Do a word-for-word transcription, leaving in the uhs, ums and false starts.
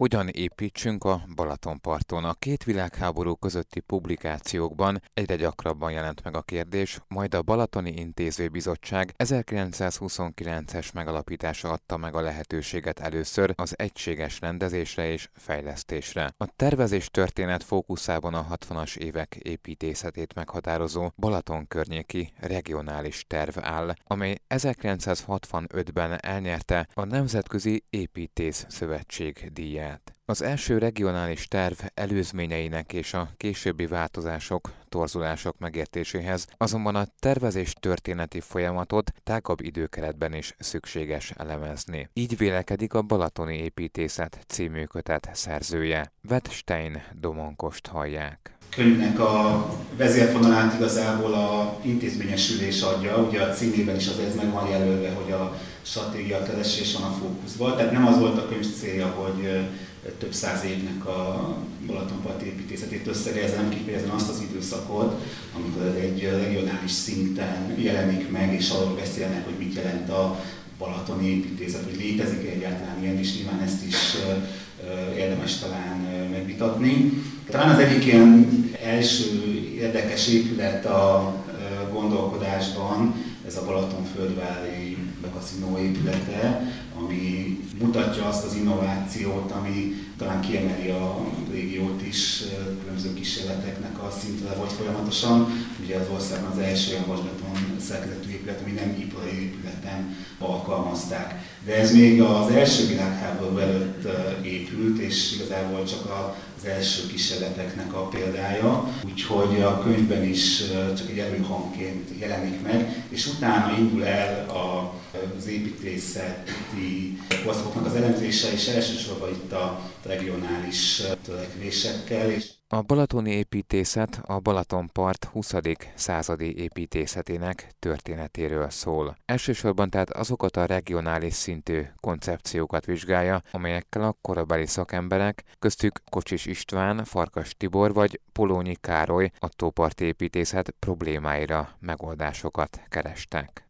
Hogyan építsünk a Balatonparton? A két világháború közötti publikációkban egyre gyakrabban jelent meg a kérdés, majd a Balatoni Intézőbizottság ezerkilencszázhuszonkilences megalapítása adta meg a lehetőséget először az egységes rendezésre és fejlesztésre. A tervezés történet fókuszában a hatvanas évek építészetét meghatározó Balaton környéki regionális terv áll, amely ezerkilencszázhatvanötben elnyerte a Nemzetközi Építész Szövetség díját. Az első regionális terv előzményeinek és a későbbi változások, torzulások megértéséhez azonban a tervezés történeti folyamatot tágabb időkeretben is szükséges elemezni. Így vélekedik a Balatoni építészet című kötet szerzője. Wettstein Domonkost hallják. Könyvnek a vezérfonalát igazából a intézményesülés adja, ugye a címében is azért meg van jelölve, hogy a stratégia keresés van a fókuszban, tehát nem az volt a könyv célja, hogy több száz évnek a Balatonparti építészetét összegezze, nem kifejezetten azt az időszakot, amikor egy regionális szinten jelenik meg, és arról beszélnek, hogy mit jelent a balatoni építészet, hogy létezik-e egyáltalán ilyen, és nyilván ezt is érdemes talán megvitatni. Talán az egyik ilyen első érdekes épület a gondolkodásban ez a Balatonföldvári bekaszinó épülete, ami mutatja azt az innovációt, ami talán kiemeli a régiót is, különböző kísérleteknek a szintre volt folyamatosan. Ugye az országban az első olyan vasbeton szerkezetű épület, ami nem ipari épületen alkalmazták. De ez még az első világháború előtt épült, és igazából csak az első kísérleteknek a példája. Úgyhogy a könyvben is csak egy előhangként jelenik meg, és utána indul el a az építészeti korszakoknak az elemzése, és elsősorban itt a regionális törekvésekkel. A balatoni építészet a Balatonpart huszadik századi építészetének történetéről szól. Elsősorban tehát azokat a regionális szintű koncepciókat vizsgálja, amelyekkel a korabeli szakemberek, köztük Kocsis István, Farkas Tibor vagy Polónyi Károly a tóparti építészet problémáira megoldásokat kerestek.